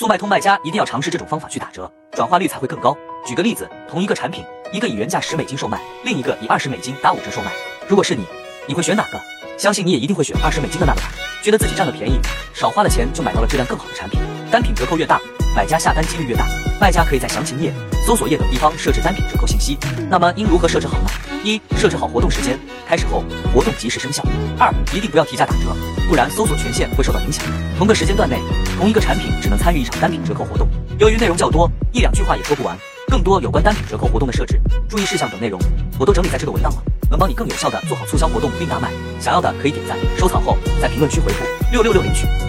速卖通卖家一定要尝试这种方法去打折，转化率才会更高。举个例子，同一个产品，一个以原价10美金售卖，另一个以20美金打5折售卖。如果是你，你会选哪个？相信你也一定会选20美金的那个吧，觉得自己占了便宜，少花了钱就买到了质量更好的产品。单品折扣越大，买家下单几率越大。卖家可以在详情页、搜索页等地方设置单品折扣信息。那么应如何设置好呢？一、设置好活动时间，开始后活动及时生效。二、一定不要提价打折，不然搜索权限会受到影响。同个时间段内，同一个产品只能参与一场单品折扣活动。由于内容较多，一两句话也说不完。更多有关单品折扣活动的设置、注意事项等内容，我都整理在这个文档了，能帮你更有效地做好促销活动并大卖。想要的可以点赞、收藏后，在评论区回复6660取。